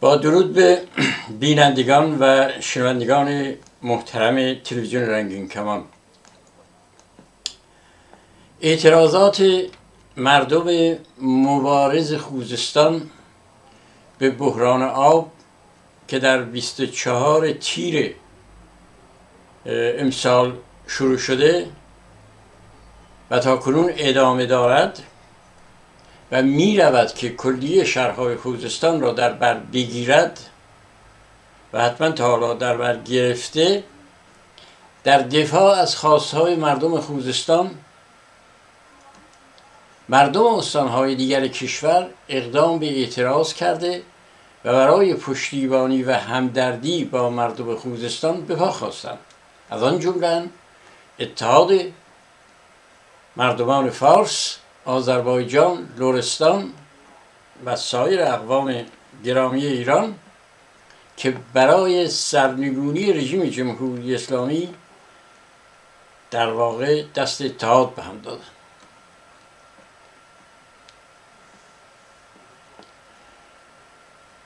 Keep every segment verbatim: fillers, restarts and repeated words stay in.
با درود به بینندگان و شنوندگان محترم تلویزیون رنگین کمان، اعتراضات مردم مبارز خوزستان به بحران آب که در بیست و چهار تیر امسال شروع شده و تا کنون ادامه دارد و می رود که کلیه شهرهای خوزستان را در بر بگیرد و حتما تا حالا در بر گرفته، در دفاع از خواستهای مردم خوزستان مردم استانهای دیگر کشور اقدام به اعتراض کرده و برای پشتیبانی و همدردی با مردم خوزستان به پا خواستند. از آن جمله اتحاد مردمان فارس، آذربایجان، لرستان و سایر اقوام گرامی ایران که برای سرنگونی رژیم جمهوری اسلامی در واقع دست اتحاد به هم دادند.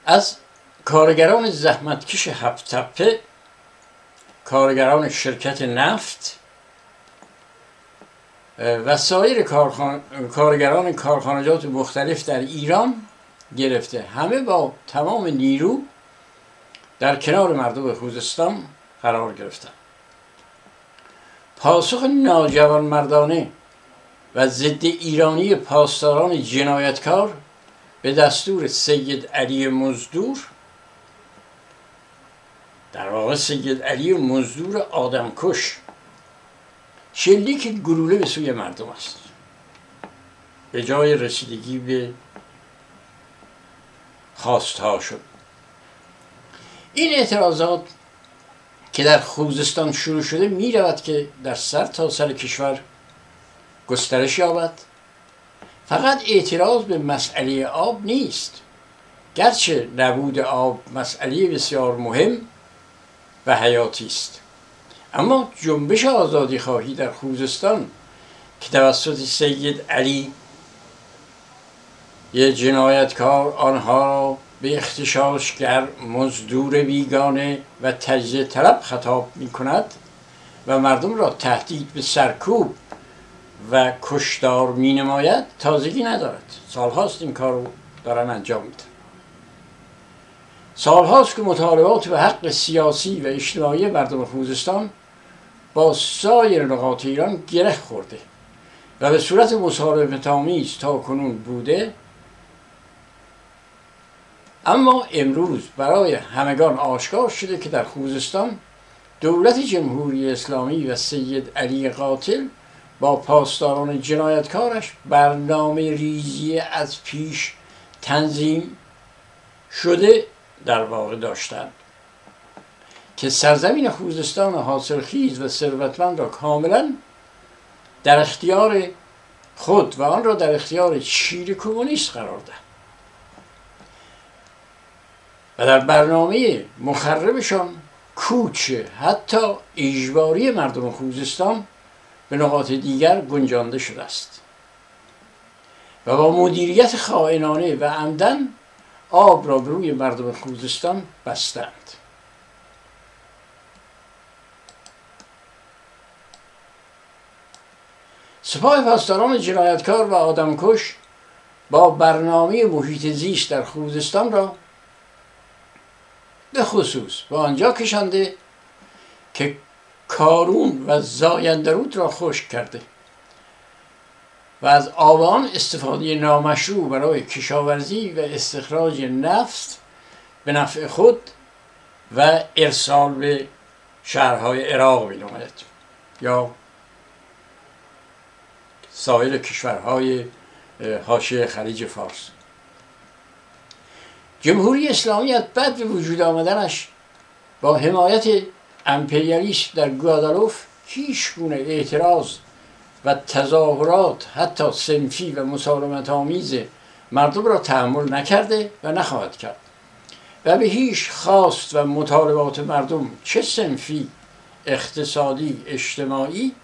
از کارگران زحمتکش هفت تپه، کارگران شرکت نفت و سایر کارخان... کارگران کارخانجات مختلف در ایران گرفته، همه با تمام نیرو در کنار مردم خوزستان قرار گرفتند. پاسخ ناجوان مردانه و ضد ایرانی پاسداران جنایتکار به دستور سید علی مزدور، در واقع سید علی مزدور آدمکش، شلیک گلوله به سوی مردم است به جای رسیدگی به خواستها شد. این اعتراضات که در خوزستان شروع شده می رود که در سر تا سر کشور گسترش یابد. فقط اعتراض به مسئله آب نیست، گرچه نبود آب مسئله بسیار مهم و حیاتی است، اما جنبش آزادی خواهی در خوزستان که توسط سید علی یه جنایتکار آنها را به اختشاشگر، مزدور بیگانه و تجزیه طلب خطاب می کند و مردم را تهدید به سرکوب و کشتار می نماید، تازگی ندارد. سالهاست این کار رو دارن انجام میدن. سالهاست که مطالبات به حق سیاسی و اجتماعی مردم خوزستان با سایر نقاط ایران گره خورده و به صورت مصالحت‌آمیز تا کنون بوده، اما امروز برای همگان آشکار شده که در خوزستان دولت جمهوری اسلامی و سید علی قاتل با پاسداران جنایتکارش برنامه ریزی از پیش تنظیم شده در واقع داشتند که سرزمین خوزستان حاصلخیز و ثروتمند را کاملا در اختیار خود و آن را در اختیار شیر کمونیست قرار دهند و در برنامه مخربشان کوچ حتی اجباری مردم خوزستان به نقاط دیگر گنجانده شده است و با مدیریت خائنانه و عمدن آب را به روی مردم خوزستان بستند. سپاه پاسداران جنایتکار و آدمکش با برنامه محیط زیست در خوزستان را به خصوص به آنجا کشانده که کارون و زاینده رود را خشک کرده و از آب آن استفاده نامشروع برای کشاورزی و استخراج نفت به نفع خود و ارسال به شهرهای عراق می نماید یا سایر کشورهای حاشیه خلیج فارس. جمهوری اسلامی از بعد به وجود آمدنش با حمایت امپریالیسم در گوادالوف هیچ گونه اعتراض و تظاهرات حتی صنفی و مسالمت‌آمیز مردم را تحمل نکرده و نخواهد کرد و به هیچ خواست و مطالبات مردم، چه صنفی، اقتصادی، اجتماعی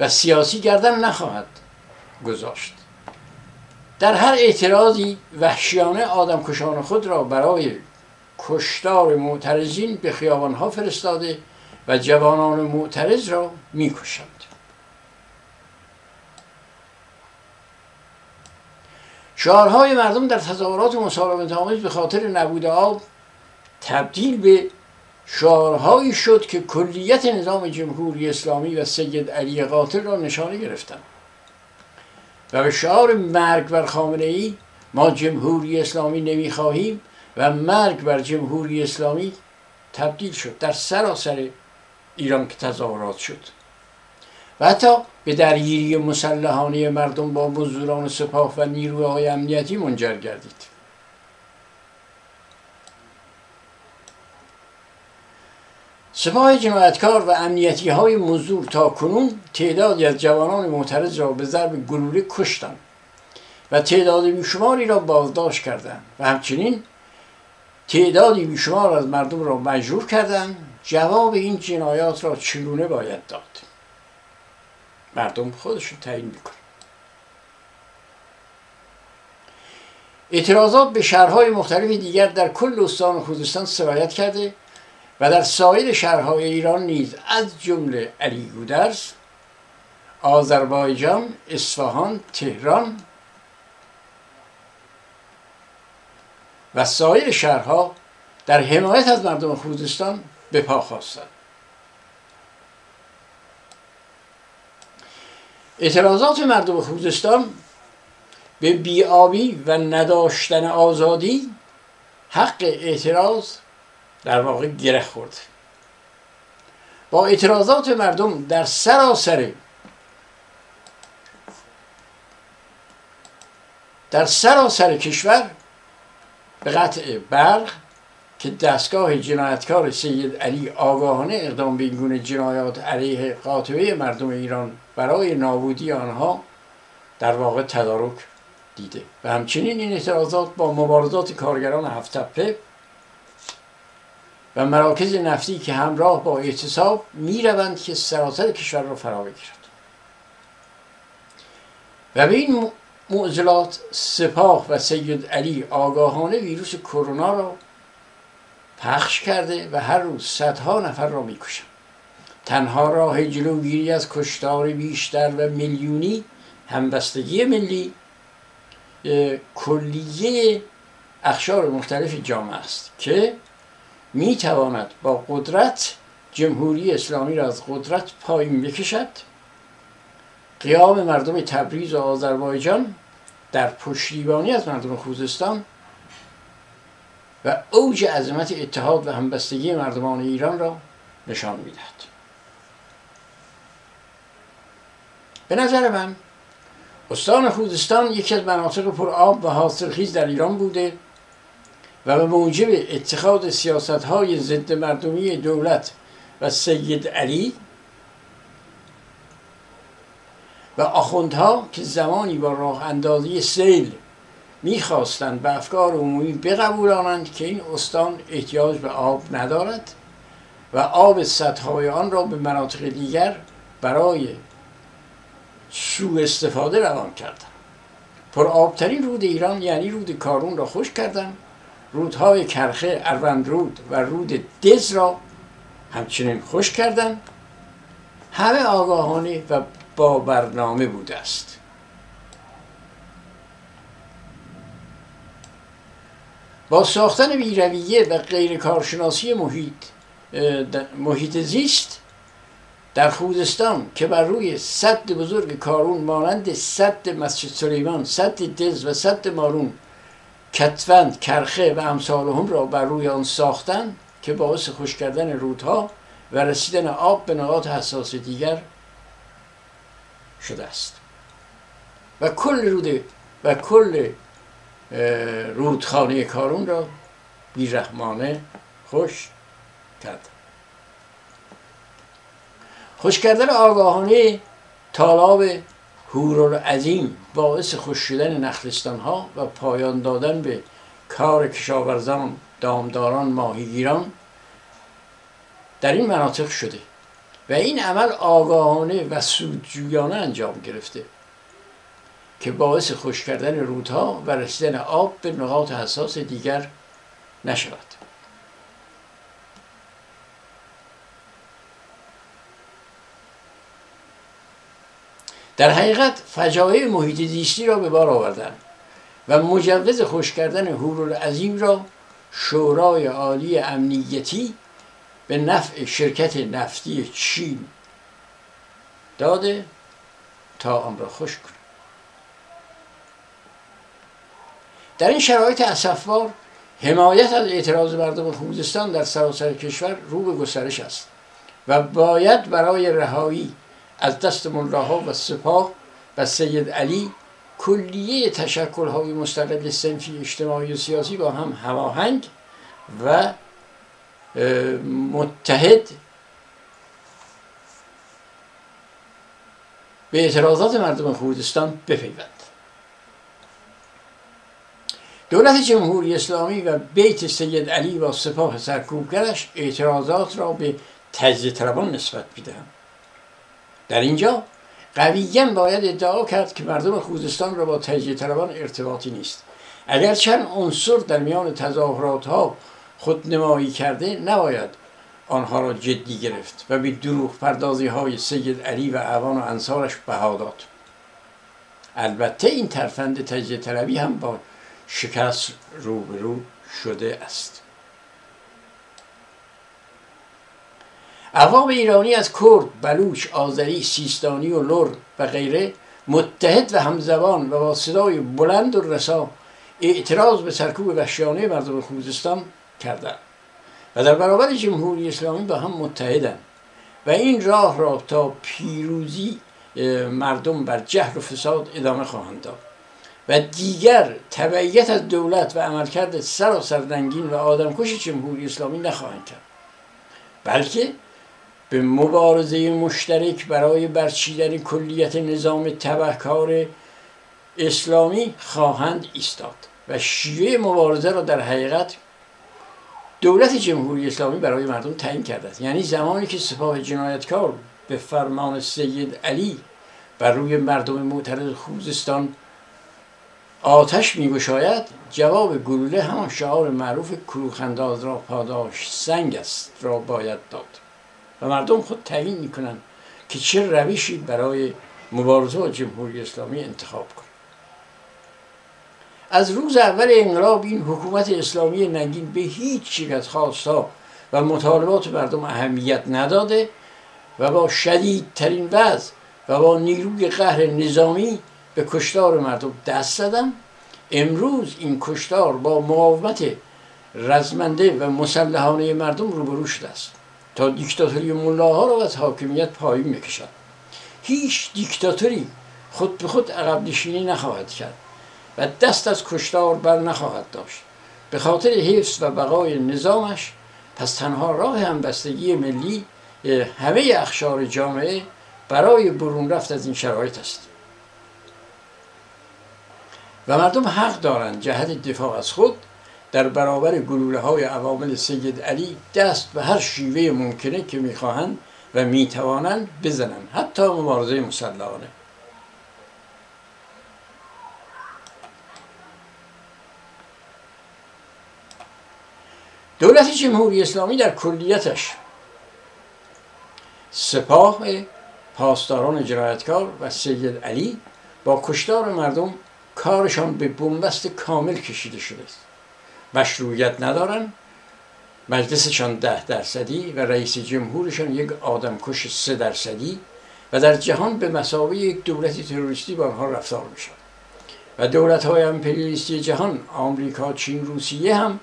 و سیاسی، گردن نخواهد گذاشت در هر اعتراضی وحشیانه آدمکشان خود را برای کشتار معترضین به خیابانها فرستاده و جوانان معترض را میکشند. شعارهای مردم در تظاهرات مسالمت‌آمیز به خاطر نبود آب تبدیل به شعارهایی شد که کلیت نظام جمهوری اسلامی و سید علی قاتل را نشانه گرفتند و به شعار مرگ بر خامنه‌ای ما جمهوری اسلامی نمیخواهیم و مرگ بر جمهوری اسلامی تبدیل شد در سراسر ایران که تظاهرات شد و حتی به درگیری مسلحانه مردم با مزدوران سپاه و نیروهای امنیتی منجر گردید. سپاه جماعتکار و امنیتی های مزدور تا کنون تعدادی از جوانان معترض را به ضرب گلوله کشتند و تعداد بیشماری را بازداشت کردند و همچنین تعدادی بیشمار از مردم را مجروح کردند. جواب این جنایات را چگونه باید داد؟ مردم خودشون تعیین میکنن. اعتراضات به شهرهای مختلف دیگر در کل استان خوزستان سرایت کرده و در سایر شهرهای ایران نیز از جمله علی گودرز، آذربایجان، اصفهان، تهران و سایر شهرها در حمایت از مردم خوزستان به پا خواستند. اعتراضات مردم خوزستان به بی‌آبی و نداشتن آزادی حق اعتراض در واقع گره خورد. با اعتراضات مردم در سراسر در سراسر کشور به قطع برق که دستگاه جنایتکار سید علی آگاهانه اقدام به این گونه جنایات علیه قاطبه مردم ایران برای نابودی آنها در واقع تدارک دیده و همچنین این اعتراضات با مبارزات کارگران هفت‌تپه و مراکز نفتی که همراه با اعتصاب می روند که سراسر کشور را فرا بگیرد و به این معضلات سپاه و سید علی آگاهانه ویروس کرونا را پخش کرده و هر روز صدها نفر را می کشند. تنها راه جلوگیری از کشتار بیشتر و میلیونی همبستگی ملی کلیه اقشار مختلف جامعه است که می تواند با قدرت جمهوری اسلامی را از قدرت پایین بکشد. قیام مردم تبریز و آذربایجان در پشتیبانی از مردم خوزستان و اوج عظمت اتحاد و همبستگی مردمان ایران را نشان می دهد. به نظر من استان خوزستان یکی از مناطق پر آب و حاصلخیز در ایران بوده و به موجب اتخاذ سیاست‌های ضد مردمی دولت و سید علی و آخوندها که زمانی با راه اندازی سیل میخواستند به افکار عمومی بقبولانند که این استان احتیاج به آب ندارد و آب سدهای آن را به مناطق دیگر برای سوء استفاده روان کردند. پر آبترین رود ایران یعنی رود کارون را خشک کردند. رودهای کرخه، اروند رود و رود دز را همچنین خشک کردند. همه آگاهانه و با برنامه بوده است. با ساختن بی‌رویه و غیر کارشناسی محیط محیط زیست در خوزستان که بر روی سد بزرگ کارون مانند سد مسجد سلیمان، سد دز و سد مارون کتوند، کرخه و امثالهم را بر روی آن ساختند که باعث خشک کردن رودها و رسیدن آب به نقاط حساس دیگر شده است و کل رود و کل رودخانه کارون را بی‌رحمانه خشک کرد. خشک کردن آگاهانه تالاب هورالعظیم باعث خشک شدن نخلستان‌ها و پایان دادن به کار کشاورزان، دامداران، ماهیگیران در این مناطق شده و این عمل آگاهانه و سودجویانه انجام گرفته که باعث خشک کردن رودها و رسیدن آب به نقاط حساس دیگر نشود. در حقیقت فجایع محیط زیستی را به بار آوردند و مجوز خشک کردن هورالعظیم را شورای عالی امنیتی به نفع شرکت نفتی چین داده تا آن را خشک کند. در این شرایط اسفبار حمایت از اعتراض مردم خوزستان در سراسر کشور رو به گسترش است و باید برای رهایی از دست ملاها و سپاه و سید علی کلیه تشکل‌های مستقل صنفی اجتماعی و سیاسی با هم هماهنگ و متحد به اعتراضات مردم خوزستان بپیوند. دولت جمهوری اسلامی و بیت سید علی با سپاه سرکوبگرش اعتراضات را به تجزیه طلبان نسبت می‌دهند. در اینجا قویاً باید ادعا کرد که مردم خوزستان را با تجزیه طلبان ارتباطی نیست. اگر چند عنصر در میان تظاهرات‌ها خودنمایی کرده، نباید آنها را جدی گرفت و به دروغ پردازی‌های سید علی و اعوان و انصارش بها داد. البته این ترفند تجزیه طلبی هم با شکست روبرو شده است. عوام ایرانی از کرد، بلوچ، آذری، سیستانی و لر و غیره متحد و همزبان و با صدای بلند و رسا اعتراض به سرکوب وحشیانه مردم خوزستان کردند و در برابر جمهوری اسلامی با هم متحدند و این راه را تا پیروزی مردم بر جهل و فساد ادامه خواهند داد و دیگر تبعیت از دولت و عملکرد سراسر رنگین و آدمکش جمهوری اسلامی نخواهند کرد، بلکه به مبارزه مشترک برای برچیدن کلیت نظام تبهکار اسلامی خواهند ایستاد و شیوه مبارزه را در حقیقت دولت جمهوری اسلامی برای مردم تعیین کرده است. یعنی زمانی که سپاه جنایتکار به فرمان سید علی بر روی مردم معترض خوزستان آتش می‌گشاید، جواب گلوله همان شعار معروف کروخ‌انداز را پاداش سنگ است را باید داد و مردم خود تعیین می‌کنند که چه روشی برای مبارزه با جمهوری اسلامی انتخاب کنند. از روز اول انقلاب این حکومت اسلامی ننگین به هیچ چیز از خواستها و مطالبات مردم اهمیت نداده و با شدیدترین وضع و با نیروی قهر نظامی به کشتار مردم دست زدم. امروز این کشتار با مقاومت رزمنده و مسلحانه مردم روبرو شده است تا دیکتاتوری ملاها را از حاکمیت پایین میکشد. هیچ دیکتاتوری خود به خود عقب نشینی نخواهد کرد و دست از کشتار بر نخواهد داشت. به خاطر حفظ و بقای نظامش، پس تنها راه همبستگی ملی همه اقشار جامعه برای برون رفت از این شرایط است و مردم حق دارند جهت دفاع از خود در برابر گلوله‌های عوامل سید علی دست به هر شیوه ممکنه که میخواهند و میتوانند بزنند، حتی مبارزه مسلحانه. دولت جمهوری اسلامی در کلیتش سپاه پاسداران جنایتکار و سید علی با کشتار مردم کارشان به بنبست کامل کشیده شده است. مشروعیت ندارند، مجلسشان ده درصدی و رئیس جمهورشان یک آدمکش سه درصدی و در جهان به مساوی یک دولت تروریستی با آنها رفتار می شود و دولت‌های امپریالیستی جهان، آمریکا، چین، روسیه هم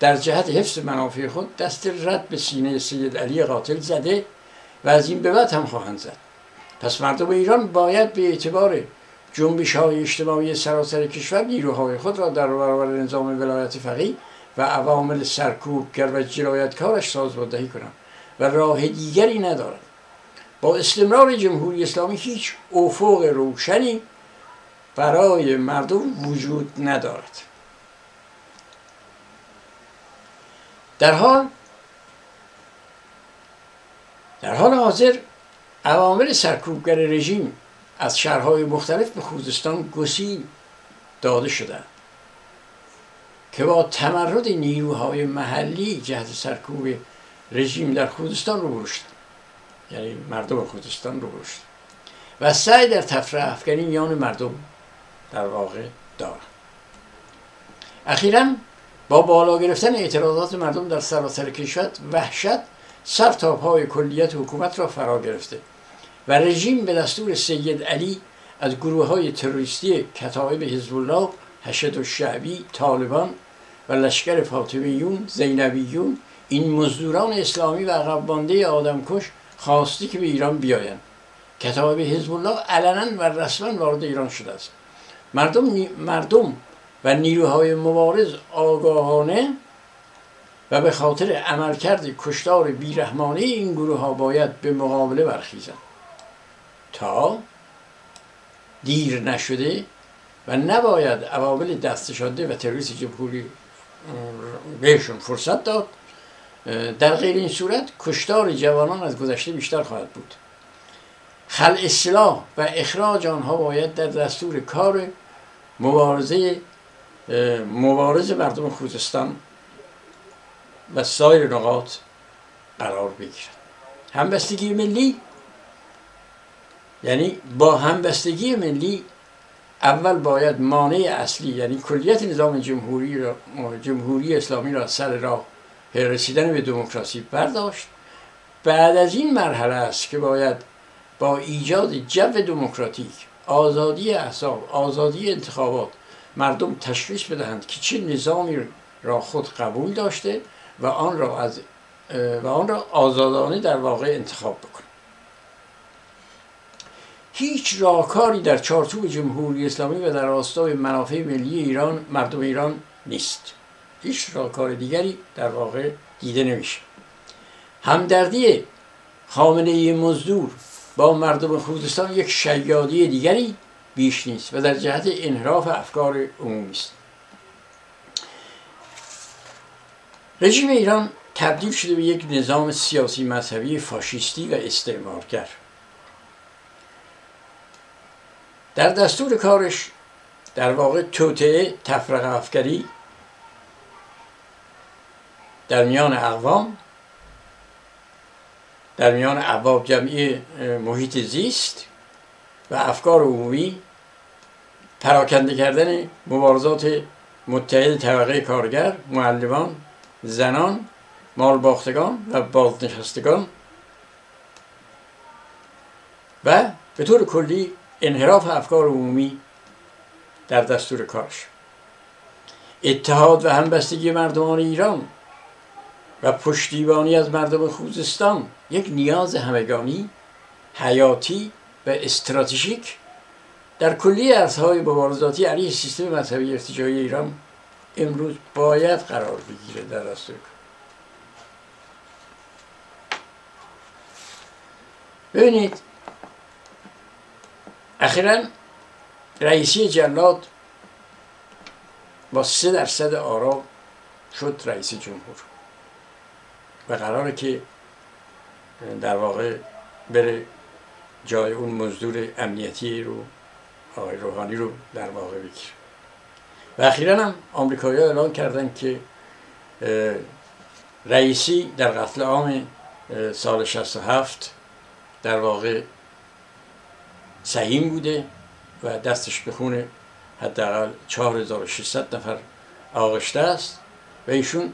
در جهت حفظ منافع خود دست رد به سینه سید علی قاتل زده و از این به بعد هم خواهند زد. پس مردم ایران باید به اعتبار جنبش‌های اجتماعی سراسر کشور نیروهای خود را در برابر نظام ولایت فقیه و عوامل سرکوبگر و جنایتکارش سازماندهی کنند و راه دیگری ندارند. با استمرار جمهوری اسلامی هیچ افق روشنی برای مردم وجود ندارد. در حال در حال حاضر عوامل سرکوبگر رژیم از شهرهای مختلف به خوزستان گسیل داده شدند که با تمرد نیروهای محلی جهت سرکوب رژیم در خوزستان رو بروشتند، یعنی مردم خوزستان رو بروشتند و سعی در تفرقه افکنی میان مردم در واقع دارند. اخیراً با بالا گرفتن اعتراضات مردم در سراسر کشور، وحشت سر تا پای کلیت حکومت را فرا گرفته و رژیم به دستور سید علی از گروه‌های تروریستی کتائب حزبالله، حشد الشعبی، طالبان و لشکر فاطمیون، زینبیون، این مزدوران اسلامی و عقب مانده آدمکش خواسته که به ایران بیایند. کتائب حزبالله علنا و رسما وارد ایران شده است. مردم مردم و نیروهای مبارز آگاهانه و به خاطر عملکرد کشتار بیرحمانه این گروه ها باید به مقابله برخیزند تا دیر نشده و نباید عوامل دستشانده و تروریست جمهوری بهشون فرصت داد. در غیر این صورت کشتار جوانان از گذشته بیشتر خواهد بود. خلع سلاح و اخراج آنها باید در دستور کار مبارزه مبارز مردم خوزستان و سایر نقاط قرار بگیرد. همبستگی ملی، یعنی با همبستگی ملی اول باید مانع اصلی، یعنی کلیت نظام جمهوری را، جمهوری اسلامی را سر راه رسیدن به دموکراسی برداشت. بعد از این مرحله است که باید با ایجاد جو دموکراتیک، آزادی احزاب، آزادی انتخابات مردم تشخیص بدهند که چه نظامی را خود قبول داشته و آن را از و آن را آزادانه در واقع انتخاب بکنند. هیچ راهکاری در چارچوب جمهوری اسلامی و در راستای منافع ملی ایران، مردم ایران نیست. هیچ راهکار دیگری در واقع دیده نمیشه. همدردی خامنه‌ای مزدور با مردم خوزستان یک شیادی دیگری بیش نیست و در جهت انحراف افکار عمومی است. رژیم ایران تبدیل شده به یک نظام سیاسی مذهبی فاشیستی و استعمارگر. در دستور کارش در واقع توطئه، تفرقه افکنی در میان اقوام، در میان احباب جمعی محیط زیست و افکار عمومی، پراکنده کردن مبارزات متحد طبقه کارگر، معلمان، زنان، مالباختگان و بازنشستگان و به طور کلی انحراف افکار عمومی در دستور کارش. اتحاد و همبستگی مردمان ایران و پشتیبانی از مردم خوزستان یک نیاز همگانی، حیاتی و استراتژیک در کلی عرصه‌های مبارزاتی علیه سیستم مذهبی ارتجاعی ایران امروز باید قرار بگیره در دستور. ببینید اخیراً رئیسی جلاد با سه درصد آرا شد رئیس جمهور و قراره که در واقع بره جای اون مزدور امنیتی رو، آقای روحانی رو در واقع بگیره. و اخیراً هم آمریکایی‌ها اعلان کردن که رئیسی در قتل عام سال شصت و هفت در واقع سهیم بوده و دستش به خون حداقل چهار هزار و ششصد نفر آغشته است و ایشون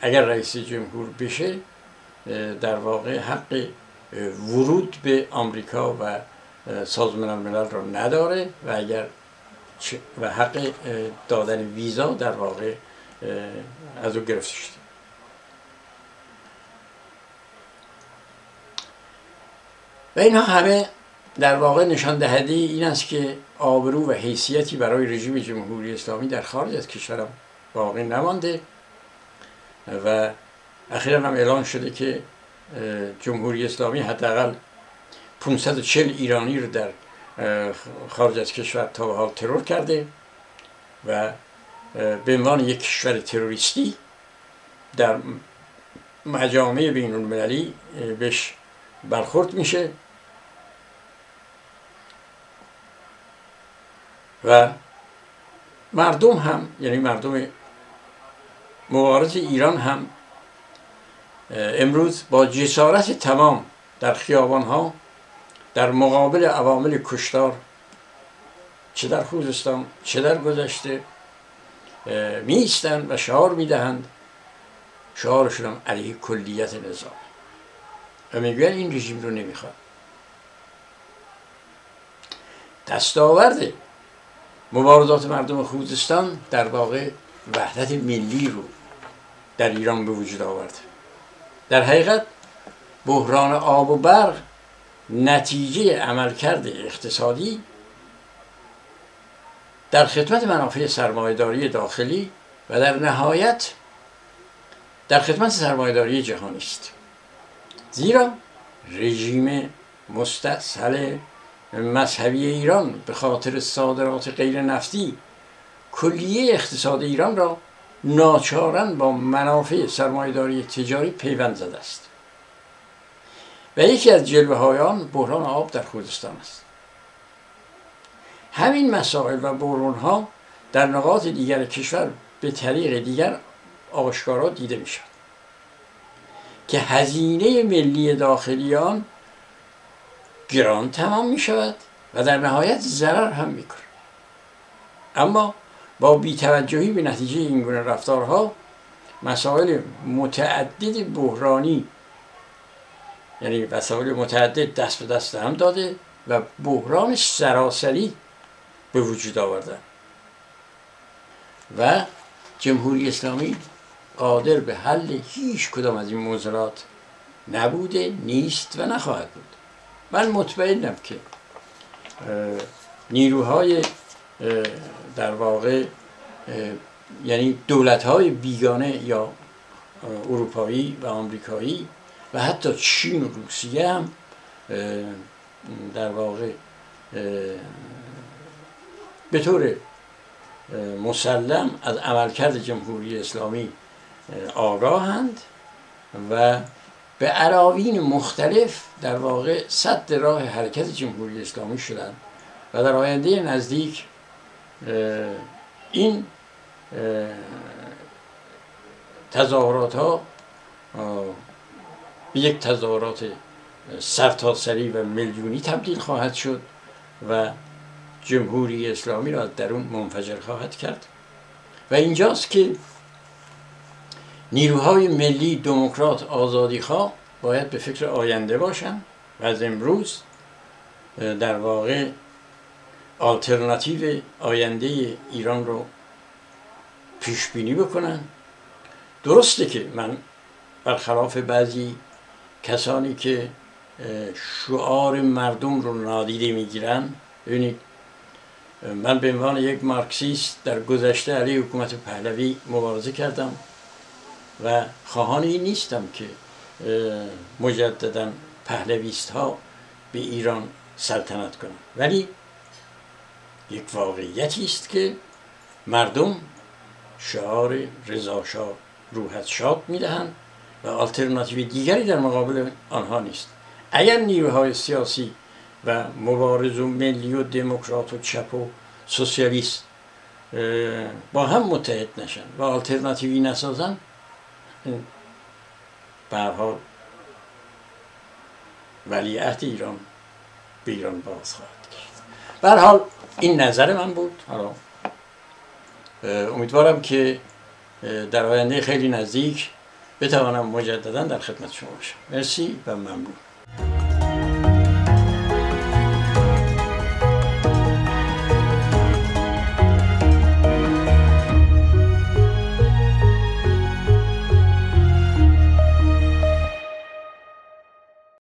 اگر رئیس جمهور بشه در واقع حق ورود به آمریکا و سازمان ملل را نداره و اگر و حق دادن ویزا در واقع از او گرفته شده. و اینها همه در واقع نشان دهنده این است که آبرو و حیثیتی برای رژیم جمهوری اسلامی در خارج از کشورم باقی نمانده و اخیراً هم اعلان شده که جمهوری اسلامی حداقل پانصد و چهل ایرانی رو در خارج از کشور تا به حال ترور کرده و به عنوان یک کشور تروریستی در مجامع بین المللی بهش برخورد میشه و مردم هم، یعنی مردم مبارز ایران هم امروز با جسارت تمام در خیابان‌ها در مقابل عوامل کشتار، چه در خوزستان چه در گذشته، می ایستند و شعار می دهند. شعارشون هم علیه کلیت نظام و می گویند این رژیم رو نمیخواد. دستاورد مبارزات مردم خوزستان در واقع وحدت ملی رو در ایران به وجود آورد. در حقیقت بحران آب و برق نتیجه عملکرد اقتصادی در خدمت منافع سرمایه‌داری داخلی و در نهایت در خدمت سرمایه‌داری جهانی است. زیرا رژیم مستاصل مذهبی ایران به خاطر صادرات غیر نفتی کلیه اقتصاد ایران را ناچاراً با منافع سرمایه‌داری تجاری پیوند زده است. و یکی از جلوه‌های آن بحران آب در خوزستان است. همین مسائل و بحران‌ها در نقاط دیگر کشور به طریق دیگر آشکارا دیده می‌شود که هزینه ملی داخلی آن گران تمام می‌شود و در نهایت ضرر هم می‌کند. اما با بی‌توجهی به نتیجه این گونه رفتارها مسائل متعدد بحرانی، یعنی مسائل متعدد دست به دست هم داده و بحران سراسری به وجود آوردن و جمهوری اسلامی قادر به حل هیچ کدام از این موضوعات نبوده، نیست و نخواهد بود. من مطمئنم که نیروهای در واقع یعنی دولت‌های بیگانه یا اروپایی و آمریکایی و حتی چین و روسیه هم در واقع به طور مسلم از عملکرد جمهوری اسلامی آگاهند و به عناوین مختلف در واقع سد راه حرکت جمهوری اسلامی شدند و در آینده نزدیک این تظاهرات ها به یک تظاهرات سرتاسری و میلیونی تبدیل خواهد شد و جمهوری اسلامی را در اون منفجر خواهد کرد. و اینجاست که نیروهای ملی دموکرات آزادیخواه باید به فکر آینده باشند و از امروز در واقع آلترناتیو آینده ایران رو پیش بینی بکنن. درسته که من برخلاف بعضی کسانی که شعار مردم رو نادیده میگیرن، ببینید من به عنوان یک مارکسیست در گذشته علیه حکومت پهلوی مبارزه کردم و خواهان این نیستم که مجددا پهلویست ها به ایران سلطنت کنند، ولی یک واقعیتی است که مردم شعار رضا شاه روحت شاد میدهند و آلترناتیو دیگری در مقابل آنها نیست. اگر نیروهای سیاسی و مبارز و ملی و دموکرات و چپ و سوسیالیست با هم متحد نشن و آلترناتیوی نسازن، به هر حال ولیعهد ایران به ایران باز خواهد گشت. به هر حال این نظر من بود. حالا امیدوارم که در آینده خیلی نزدیک بتوانم مجددا در خدمت شما باشم. مرسی و ممنون.